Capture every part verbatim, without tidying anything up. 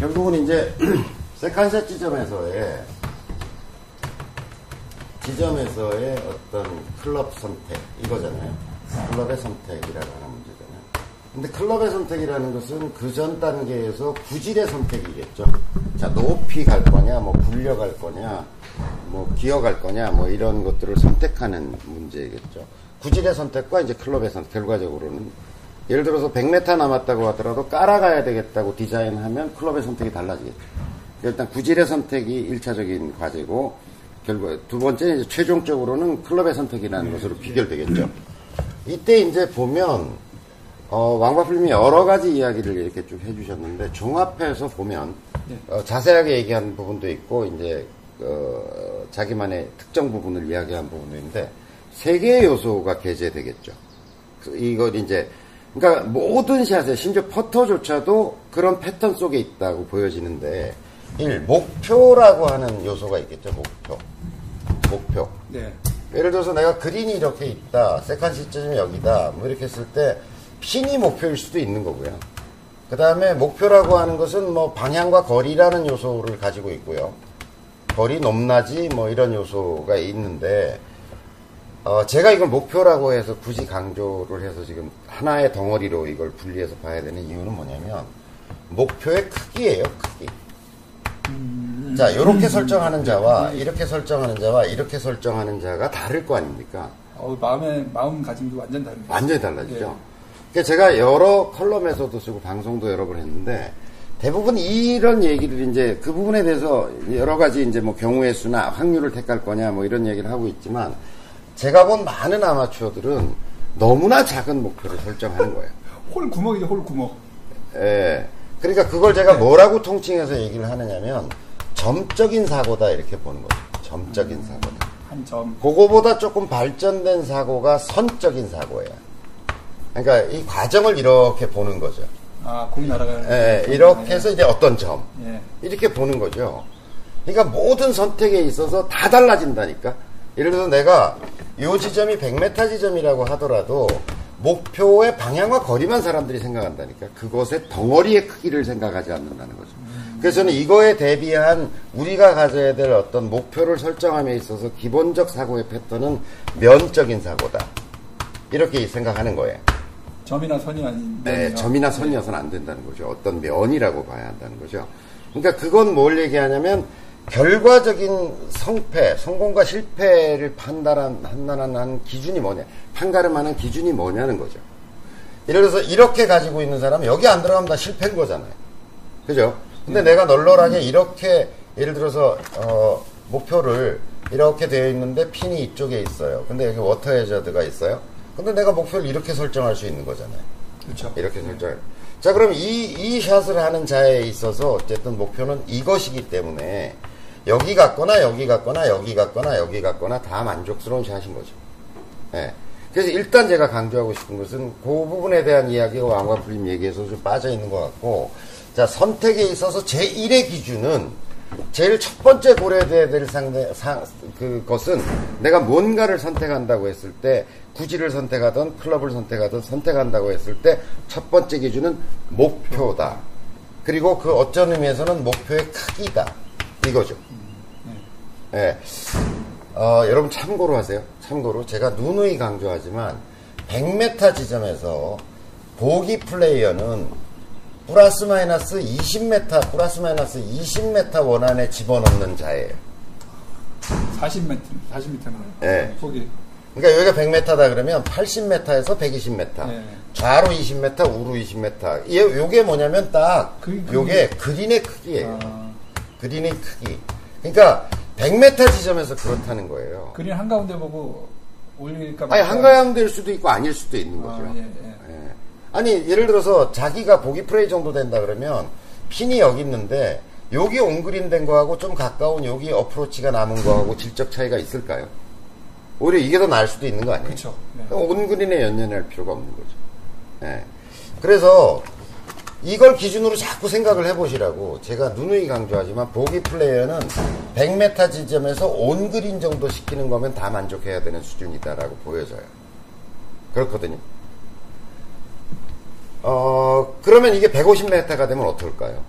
결국은 이제 세컨샷 지점에서의 지점에서의 어떤 클럽 선택, 이거잖아요. 클럽의 선택이라고 하는 문제잖아요. 근데 클럽의 선택이라는 것은 그 전 단계에서 구질의 선택이겠죠. 자, 높이 갈 거냐, 뭐 굴려 갈 거냐, 뭐 기어갈 거냐, 뭐 이런 것들을 선택하는 문제겠죠. 구질의 선택과 이제 클럽의 선택, 결과적으로는 예를 들어서 백 미터 남았다고 하더라도 깔아가야 되겠다고 디자인하면 클럽의 선택이 달라지겠죠. 일단 구질의 선택이 일차적인 과제고, 결국 두 번째는 이제 최종적으로는 클럽의 선택이라는 것으로 귀결되겠죠. 이때 이제 보면 어, 왕바풀님이 여러 가지 이야기를 이렇게 쭉 해주셨는데 종합해서 보면 어, 자세하게 얘기한 부분도 있고 이제 어, 자기만의 특정 부분을 이야기한 부분도 있는데 세 개의 요소가 게재되겠죠. 이걸 이제 그러니까 모든 샷에 심지어 퍼터조차도 그런 패턴 속에 있다고 보여지는데 일 목표라고 하는 요소가 있겠죠. 목표. 목표. 네. 예를 들어서 내가 그린이 이렇게 있다. 세컨 시점이 여기다. 뭐 이렇게 했을 때 핀이 목표일 수도 있는 거고요. 그 다음에 목표라고 하는 것은 뭐 방향과 거리라는 요소를 가지고 있고요. 거리 높낮이 뭐 이런 요소가 있는데 어, 제가 이걸 목표라고 해서 굳이 강조를 해서 지금 하나의 덩어리로 이걸 분리해서 봐야 되는 이유는 뭐냐면 목표의 크기예요. 크기. 음, 자, 요렇게 음, 설정하는 자와 음, 이렇게 설정하는 자와 이렇게 설정하는 자가 다를 거 아닙니까? 어, 마음의 마음가짐도 완전 다르죠. 완전히 달라지죠. 네. 그러니까 제가 여러 컬럼에서도 쓰고 방송도 여러 번 했는데 대부분 이런 얘기를 이제 그 부분에 대해서 여러 가지 이제 뭐 경우의 수나 확률을 택할 거냐 뭐 이런 얘기를 하고 있지만. 제가 본 많은 아마추어들은 너무나 작은 목표를 설정하는 거예요. 홀 구멍이죠, 홀 구멍. 예. 그러니까 그걸 제가 뭐라고 통칭해서 얘기를 하느냐면, 점적인 사고다, 이렇게 보는 거죠. 점적인 음, 사고다. 한 점. 그거보다 조금 발전된 사고가 선적인 사고예요. 그러니까 이 과정을 이렇게 보는 거죠. 아, 공이 날아가는 거죠. 예, 이렇게 해서 이제 어떤 점. 예. 이렇게 보는 거죠. 그러니까 모든 선택에 있어서 다 달라진다니까. 예를 들어서 내가 이 지점이 백 미터 지점이라고 하더라도 목표의 방향과 거리만 사람들이 생각한다니까. 그것의 덩어리의 크기를 생각하지 않는다는 거죠. 그래서 저는 이거에 대비한 우리가 가져야 될 어떤 목표를 설정함에 있어서 기본적 사고의 패턴은 면적인 사고다. 이렇게 생각하는 거예요. 점이나 선이 아닌. 네, 점이나 선이어서는 안 된다는 거죠. 어떤 면이라고 봐야 한다는 거죠. 그러니까 그건 뭘 얘기하냐면 결과적인 성패, 성공과 실패를 판단한, 판단하는 기준이 뭐냐, 판가름하는 기준이 뭐냐는 거죠. 예를 들어서 이렇게 가지고 있는 사람은 여기 안 들어가면 다 실패인 거잖아요. 그죠? 근데 음. 내가 널널하게 음. 이렇게, 예를 들어서, 어, 목표를 이렇게 되어 있는데 핀이 이쪽에 있어요. 근데 여기 워터 해저드가 있어요. 근데 내가 목표를 이렇게 설정할 수 있는 거잖아요. 그렇죠. 이렇게 설정할. 네. 자, 그럼 이, 이 샷을 하는 자에 있어서 어쨌든 목표는 이것이기 때문에 여기 갔거나 여기 갔거나 여기 갔거나 여기 갔거나 다 만족스러운 샷인 거죠. 예. 그래서 일단 제가 강조하고 싶은 것은 그 부분에 대한 이야기가 왕과풀님 얘기에서 좀 빠져있는 것 같고, 자, 선택에 있어서 제일의 기준은 제일 첫 번째 고려되어야 될 상대, 상, 그, 것은 내가 뭔가를 선택한다고 했을 때 구질을 선택하던 클럽을 선택하던 선택한다고 했을 때 첫 번째 기준은 목표다. 그리고 그 어쩐 의미에서는 목표의 크기다. 이거죠. 예. 어, 여러분 참고로 하세요. 참고로. 제가 누누이 강조하지만 백 미터 지점에서 보기 플레이어는 플러스 마이너스 이십 미터, 플러스 마이너스 이십 미터 원안에 집어넣는 자예요. 사십 미터, 사십 미터는. 예. 보기. 그러니까 여기가 백 미터다 그러면 팔십 미터에서 백이십 미터. 네. 좌로 이십 미터, 우로 이십 미터. 예, 요게 뭐냐면 딱, 그, 그, 요게 그, 그린의 크기예요. 아. 그린의 크기. 그러니까 백 미터 지점에서 그렇다는 거예요. 그린 한가운데 보고 올릴까 말까. 아니, 한가운데일 수도 있고 아닐 수도 있는 거죠. 아, 예, 예. 예. 아니, 예를 들어서 자기가 보기 플레이 정도 된다 그러면 핀이 여기 있는데 여기 온그린 된 거하고 좀 가까운 여기 어프로치가 남은 거하고 질적 차이가 있을까요? 오히려 이게 더 나을 수도 있는 거 아니에요? 그렇죠. 네. 온그린에 연연할 필요가 없는 거죠. 네. 그래서 이걸 기준으로 자꾸 생각을 해보시라고 제가 누누이 강조하지만 보기 플레이어는 백 미터 지점에서 온그린 정도 시키는 거면 다 만족해야 되는 수준이다라고 보여져요. 그렇거든요. 어, 그러면 이게 백오십 미터가 되면 어떨까요?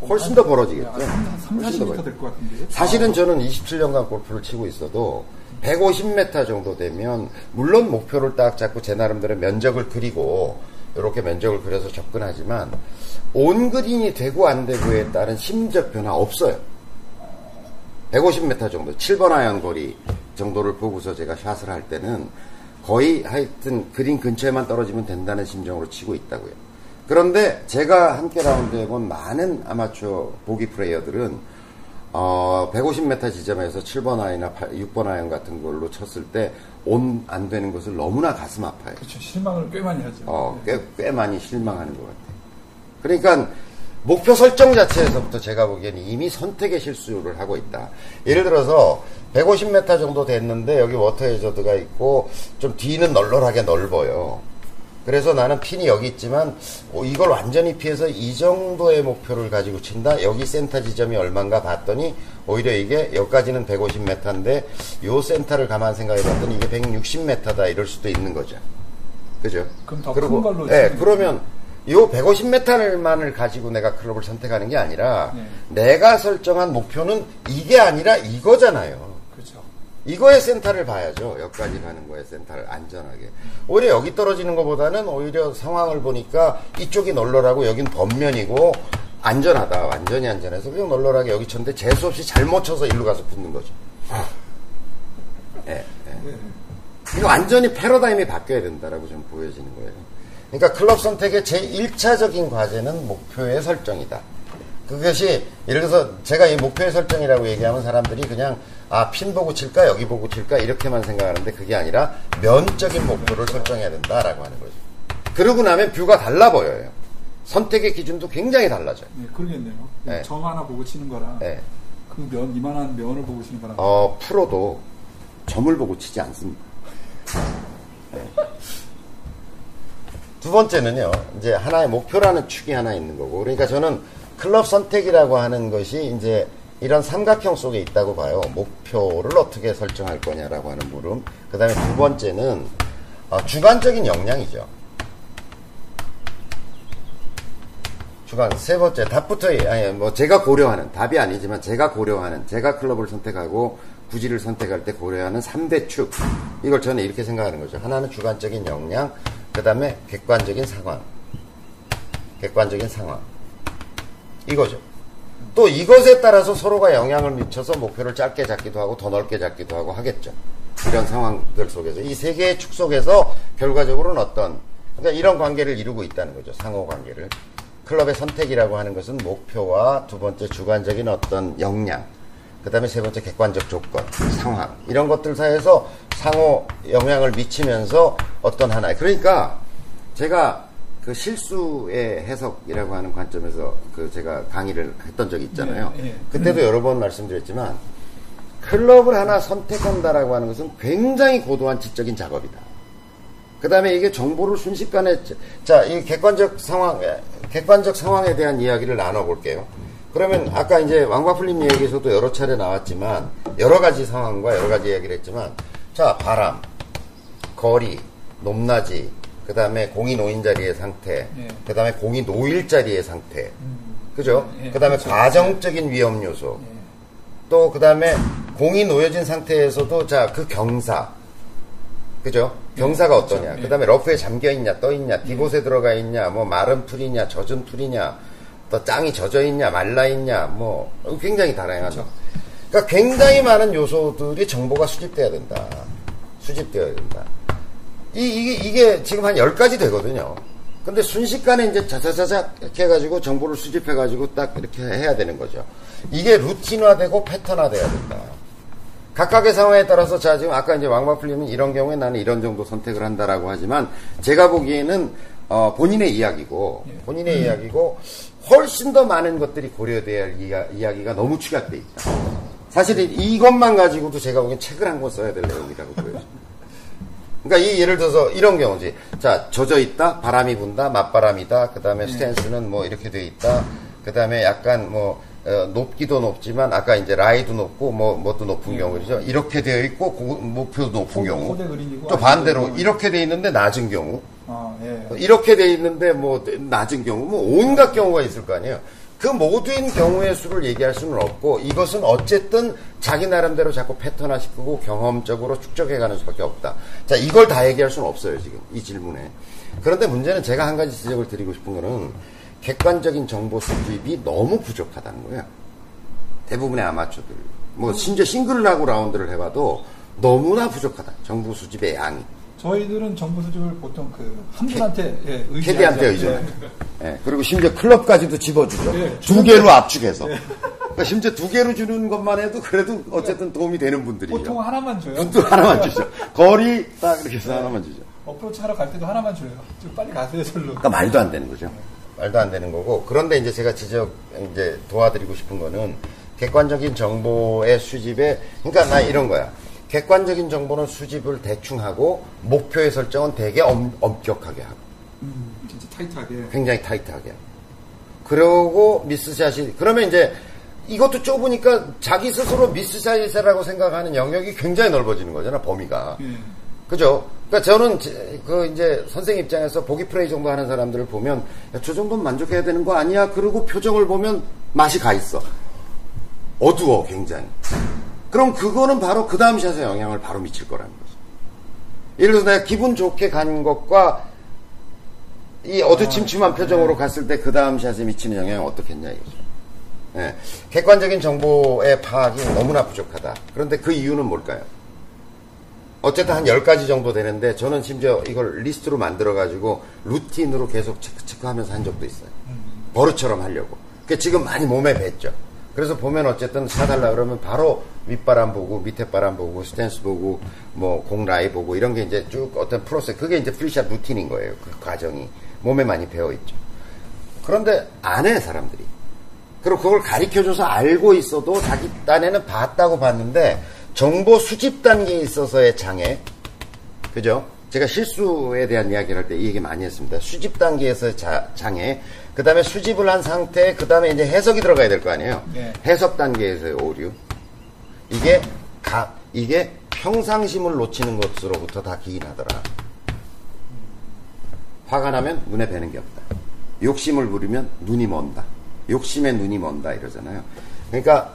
오, 훨씬 더 벌어지겠죠. 한 삼, 사십 미터 될 것 같은데요. 사실은 저는 이십칠 년간 골프를 치고 있어도 백오십 미터 정도 되면, 물론 목표를 딱 잡고 제 나름대로 면적을 그리고 이렇게 면적을 그려서 접근하지만 온 그린이 되고 안 되고에 따른 심적 변화 없어요. 백오십 미터 정도, 칠 번 아이언 거리 정도를 보고서 제가 샷을 할 때는 거의 하여튼 그린 근처에만 떨어지면 된다는 심정으로 치고 있다고요. 그런데 제가 함께 라운드에 본 많은 아마추어 보기 플레이어들은 어, 백오십 미터 지점에서 칠 번 아이나 육 번 아이언 같은 걸로 쳤을 때 온 안 되는 것을 너무나 가슴 아파요. 그렇죠. 실망을 꽤 많이 하죠. 어, 꽤, 꽤 많이 실망하는 것 같아요. 그러니까 목표 설정 자체에서부터 제가 보기에는 이미 선택의 실수를 하고 있다. 예를 들어서 백오십 미터 정도 됐는데 여기 워터 해저드가 있고 좀 뒤는 널널하게 넓어요. 그래서 나는 핀이 여기 있지만 어, 이걸 완전히 피해서 이 정도의 목표를 가지고 친다. 여기 센터 지점이 얼만가 봤더니 오히려 이게 여기까지는 백오십 미터인데 요 센터를 가만 생각해 봤더니 이게 백육십 미터다 이럴 수도 있는 거죠. 그죠? 그럼 더 큰 걸로. 네, 그러면 요 백오십 미터만을 가지고 내가 클럽을 선택하는 게 아니라, 네, 내가 설정한 목표는 이게 아니라 이거잖아요. 그렇죠. 이거의 센터를 봐야죠. 여기까지 가는 거에 센터를 안전하게. 오히려 여기 떨어지는 것보다는 오히려 상황을 보니까 이쪽이 널널하고 여긴 범면이고 안전하다. 완전히 안전해서 그냥 널널하게 여기 쳤는데 재수없이 잘못 쳐서 일로 가서 붙는 거죠. 네, 네. 이거 완전히 패러다임이 바뀌어야 된다라고 좀 보여지는 거예요. 그러니까 클럽 선택의 제일 차적인 과제는 목표의 설정이다. 그것이 예를 들어서 제가 이 목표의 설정이라고 얘기하면 사람들이 그냥 아, 핀 보고 칠까 여기 보고 칠까 이렇게만 생각하는데 그게 아니라 면적인 목표를 설정해야 된다라고 하는 거죠. 그러고 나면 뷰가 달라 보여요. 선택의 기준도 굉장히 달라져요. 네, 그러겠네요. 네. 점 하나 보고 치는 거랑, 네, 그 면, 이만한 면을 보고 치는 거랑. 어, 프로도 점을 보고 치지 않습니다. 네. 두 번째는요, 이제 하나의 목표라는 축이 하나 있는 거고, 그러니까 저는 클럽 선택이라고 하는 것이 이제 이런 삼각형 속에 있다고 봐요. 목표를 어떻게 설정할 거냐라고 하는 물음. 그 다음에 두 번째는 어, 주관적인 역량이죠. 주관. 세 번째 답부터, 아니 뭐 제가 고려하는 답이 아니지만 제가 고려하는, 제가 클럽을 선택하고 구질을 선택할 때 고려하는 삼 대 축, 이걸 저는 이렇게 생각하는 거죠. 하나는 주관적인 역량, 그 다음에 객관적인 상황, 객관적인 상황, 이거죠. 또 이것에 따라서 서로가 영향을 미쳐서 목표를 짧게 잡기도 하고 더 넓게 잡기도 하고 하겠죠. 이런 상황들 속에서 이 세 개의 축 속에서 결과적으로는 어떤, 그러니까 이런 관계를 이루고 있다는 거죠. 상호 관계를. 클럽의 선택이라고 하는 것은 목표와 두 번째 주관적인 어떤 역량, 그 다음에 세 번째 객관적 조건, 상황, 이런 것들 사이에서 상호 영향을 미치면서 어떤 하나의, 그러니까 제가 그 실수의 해석이라고 하는 관점에서 그 제가 강의를 했던 적이 있잖아요. 네, 네. 그때도 여러 번 말씀드렸지만 클럽을 하나 선택한다라고 하는 것은 굉장히 고도한 지적인 작업이다. 그 다음에 이게 정보를 순식간에, 자, 이 객관적 상황, 객관적 상황에 대한 이야기를 나눠볼게요. 그러면 아까 이제 왕과풀님 얘기에서도 여러 차례 나왔지만 여러 가지 상황과 여러 가지 이야기를 했지만, 자, 바람, 거리, 높낮이, 그 다음에 공이 놓인 자리의 상태, 네, 그 다음에 공이 놓일 자리의 상태, 음, 그죠? 네, 그 다음에 그렇죠. 과정적인 위험 요소, 네, 또 그 다음에 공이 놓여진 상태에서도, 자, 그 경사, 그죠? 경사가, 네, 어떠냐, 네, 그 다음에 러프에 잠겨 있냐, 떠 있냐, 디봇에, 네, 들어가 있냐, 뭐 마른 풀이냐, 젖은 풀이냐, 또 짱이 젖어있냐 말라있냐, 뭐 굉장히 다양한, 그렇죠. 그러니까 굉장히 많은 요소들이 정보가 수집돼야 된다. 수집되어야 된다. 이, 이게, 이게 지금 한 열 가지 되거든요. 근데 순식간에 이제 자자자자 이렇게 해가지고 정보를 수집해가지고 딱 이렇게 해야 되는 거죠. 이게 루틴화되고 패턴화돼야 된다. 각각의 상황에 따라서, 자, 지금 아까 이제 왕바풀님은 이런 경우에 나는 이런 정도 선택을 한다라고 하지만 제가 보기에는 어, 본인의 이야기고, 본인의 음. 이야기고, 훨씬 더 많은 것들이 고려되어야 할 이야, 이야기가 너무 축약돼 있다. 사실 이것만 가지고도 제가 보기엔 책을 한 권 써야 될 내용이라고 보여집니다. 그러니까 이 예를 들어서 이런 경우지. 자, 젖어 있다, 바람이 분다, 맞바람이다, 그 다음에 네. 스탠스는 뭐 이렇게 돼 있다, 그 다음에 약간 뭐, 어, 높기도 높지만, 아까 이제 라이도 높고, 뭐, 뭣도 높은 네. 경우죠. 이렇게 되어 있고, 고, 목표도 높은 경우. 또 반대로, 이렇게 되어 있는데 낮은 경우. 아, 예. 이렇게 되어 있는데 뭐, 낮은 경우. 뭐, 온갖 경우가 있을 거 아니에요. 그 모든 경우의 수를 얘기할 수는 없고, 이것은 어쨌든 자기 나름대로 자꾸 패턴화시키고 경험적으로 축적해가는 수밖에 없다. 자, 이걸 다 얘기할 수는 없어요, 지금 이 질문에. 그런데 문제는 제가 한 가지 지적을 드리고 싶은 거는 객관적인 정보 수집이 너무 부족하다는 거예요. 대부분의 아마추어들, 뭐 심지어 싱글하고 라운드를 해봐도 너무나 부족하다, 정보 수집의 양이. 저희들은 정보 수집을 보통 그 한 분한테 예, 의존해요. 캐디한테 의존해요. 예, 그리고 심지어 클럽까지도 집어주죠. 예, 두 개로 압축해서. 예. 그러니까 심지어 두 개로 주는 것만 해도 그래도 어쨌든 도움이 되는 분들이에요. 보통 하나만 줘요. 보통 하나만 주죠. 거리 딱 이렇게 해서 예. 하나만 주죠. 어프로치 하러 갈 때도 하나만 줘요. 좀 빨리 가세요, 절로. 그러니까 말도 안 되는 거죠. 말도 안 되는 거고. 그런데 이제 제가 지적 이제 도와드리고 싶은 거는 객관적인 정보의 수집에, 그러니까 나 이런 거야. 객관적인 정보는 수집을 대충 하고 목표의 설정은 되게 엄, 엄격하게 하고, 음, 진짜 타이트하게, 굉장히 타이트하게. 그러고 미스샷이, 그러면 이제 이것도 좁으니까 자기 스스로 미스샷이라고 생각하는 영역이 굉장히 넓어지는 거잖아, 범위가. 음. 그죠? 그러니까 저는 그 이제 선생님 입장에서 보기 플레이 정도 하는 사람들을 보면, 야, 저 정도는 만족해야 되는 거 아니야? 그러고 표정을 보면 맛이 가 있어. 어두워, 굉장히. 그럼 그거는 바로 그 다음 샷에 영향을 바로 미칠 거라는 거죠. 예를 들어서 내가 기분 좋게 간 것과 이 어두침침한 표정으로 갔을 때 그 다음 샷에 미치는 영향은 어떻겠냐 이거죠. 네. 객관적인 정보의 파악이 너무나 부족하다. 그런데 그 이유는 뭘까요? 어쨌든 한 열 가지 정도 되는데, 저는 심지어 이걸 리스트로 만들어가지고 루틴으로 계속 체크체크하면서 한 적도 있어요. 버릇처럼 하려고. 그게 지금 많이 몸에 뱄죠. 그래서 보면 어쨌든 사달라 그러면 바로 윗바람 보고, 밑에 바람 보고, 스탠스 보고, 뭐, 공 라이 보고, 이런 게 이제 쭉 어떤 프로세스, 그게 이제 프리샷 루틴인 거예요. 그 과정이. 몸에 많이 배어있죠. 그런데 안 해, 사람들이. 그리고 그걸 가르쳐줘서 알고 있어도 자기 딴에는 봤다고 봤는데, 정보 수집 단계에 있어서의 장애. 그죠? 제가 실수에 대한 이야기를 할 때 이 얘기 많이 했습니다. 수집 단계에서의 자, 장애. 그 다음에 수집을 한 상태, 그 다음에 이제 해석이 들어가야 될 거 아니에요? 네. 해석 단계에서의 오류. 이게, 가, 이게 평상심을 놓치는 것으로부터 다 기인하더라. 화가 나면 눈에 뵈는 게 없다. 욕심을 부리면 눈이 먼다. 욕심에 눈이 먼다 이러잖아요. 그러니까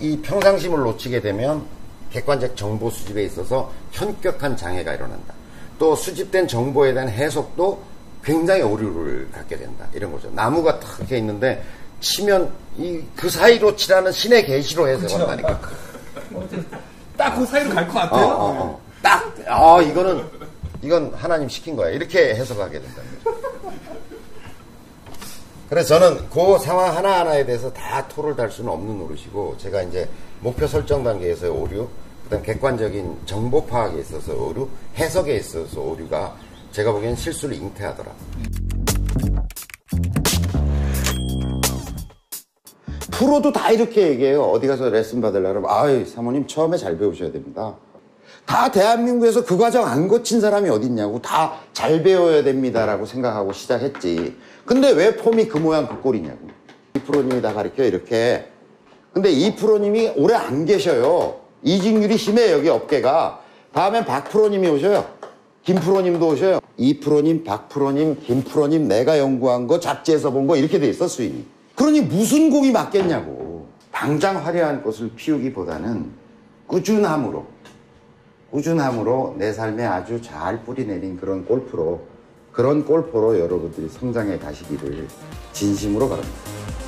이 평상심을 놓치게 되면 객관적 정보 수집에 있어서 현격한 장애가 일어난다. 또 수집된 정보에 대한 해석도 굉장히 오류를 갖게 된다. 이런 거죠. 나무가 탁 이렇게 있는데 치면 이 그 사이로 치라는 신의 계시로 해석한다니까. 딱 그 사이로 갈 것 같아요. 어, 어, 어. 딱, 아 이거는 이건 하나님 시킨 거야. 이렇게 해석하게 된다. 그래서 저는 그 상황 하나 하나에 대해서 다 토를 달 수는 없는 노릇이고, 제가 이제 목표 설정 단계에서의 오류, 그다음 객관적인 정보 파악에 있어서 오류, 해석에 있어서 오류가 제가 보기엔 실수를 잉태하더라. 프로도 다 이렇게 얘기해요. 어디 가서 레슨 받으려면, 아이 사모님 처음에 잘 배우셔야 됩니다. 다 대한민국에서 그 과정 안 거친 사람이 어딨냐고. 다 잘 배워야 됩니다라고 생각하고 시작했지. 근데 왜 폼이 그 모양 그 꼴이냐고. 이 프로님이 다 가르쳐 이렇게. 근데 이 프로님이 오래 안 계셔요. 이직률이 심해, 여기 업계가. 다음엔 박 프로님이 오셔요. 김 프로님도 오셔요. 이 프로님, 박 프로님, 김 프로님, 내가 연구한 거, 잡지에서 본 거, 이렇게 돼 있어, 수익이. 그러니 무슨 공이 맞겠냐고. 당장 화려한 것을 피우기보다는 꾸준함으로, 꾸준함으로 내 삶에 아주 잘 뿌리내린 그런 골프로, 그런 골프로 여러분들이 성장해 가시기를 진심으로 바랍니다.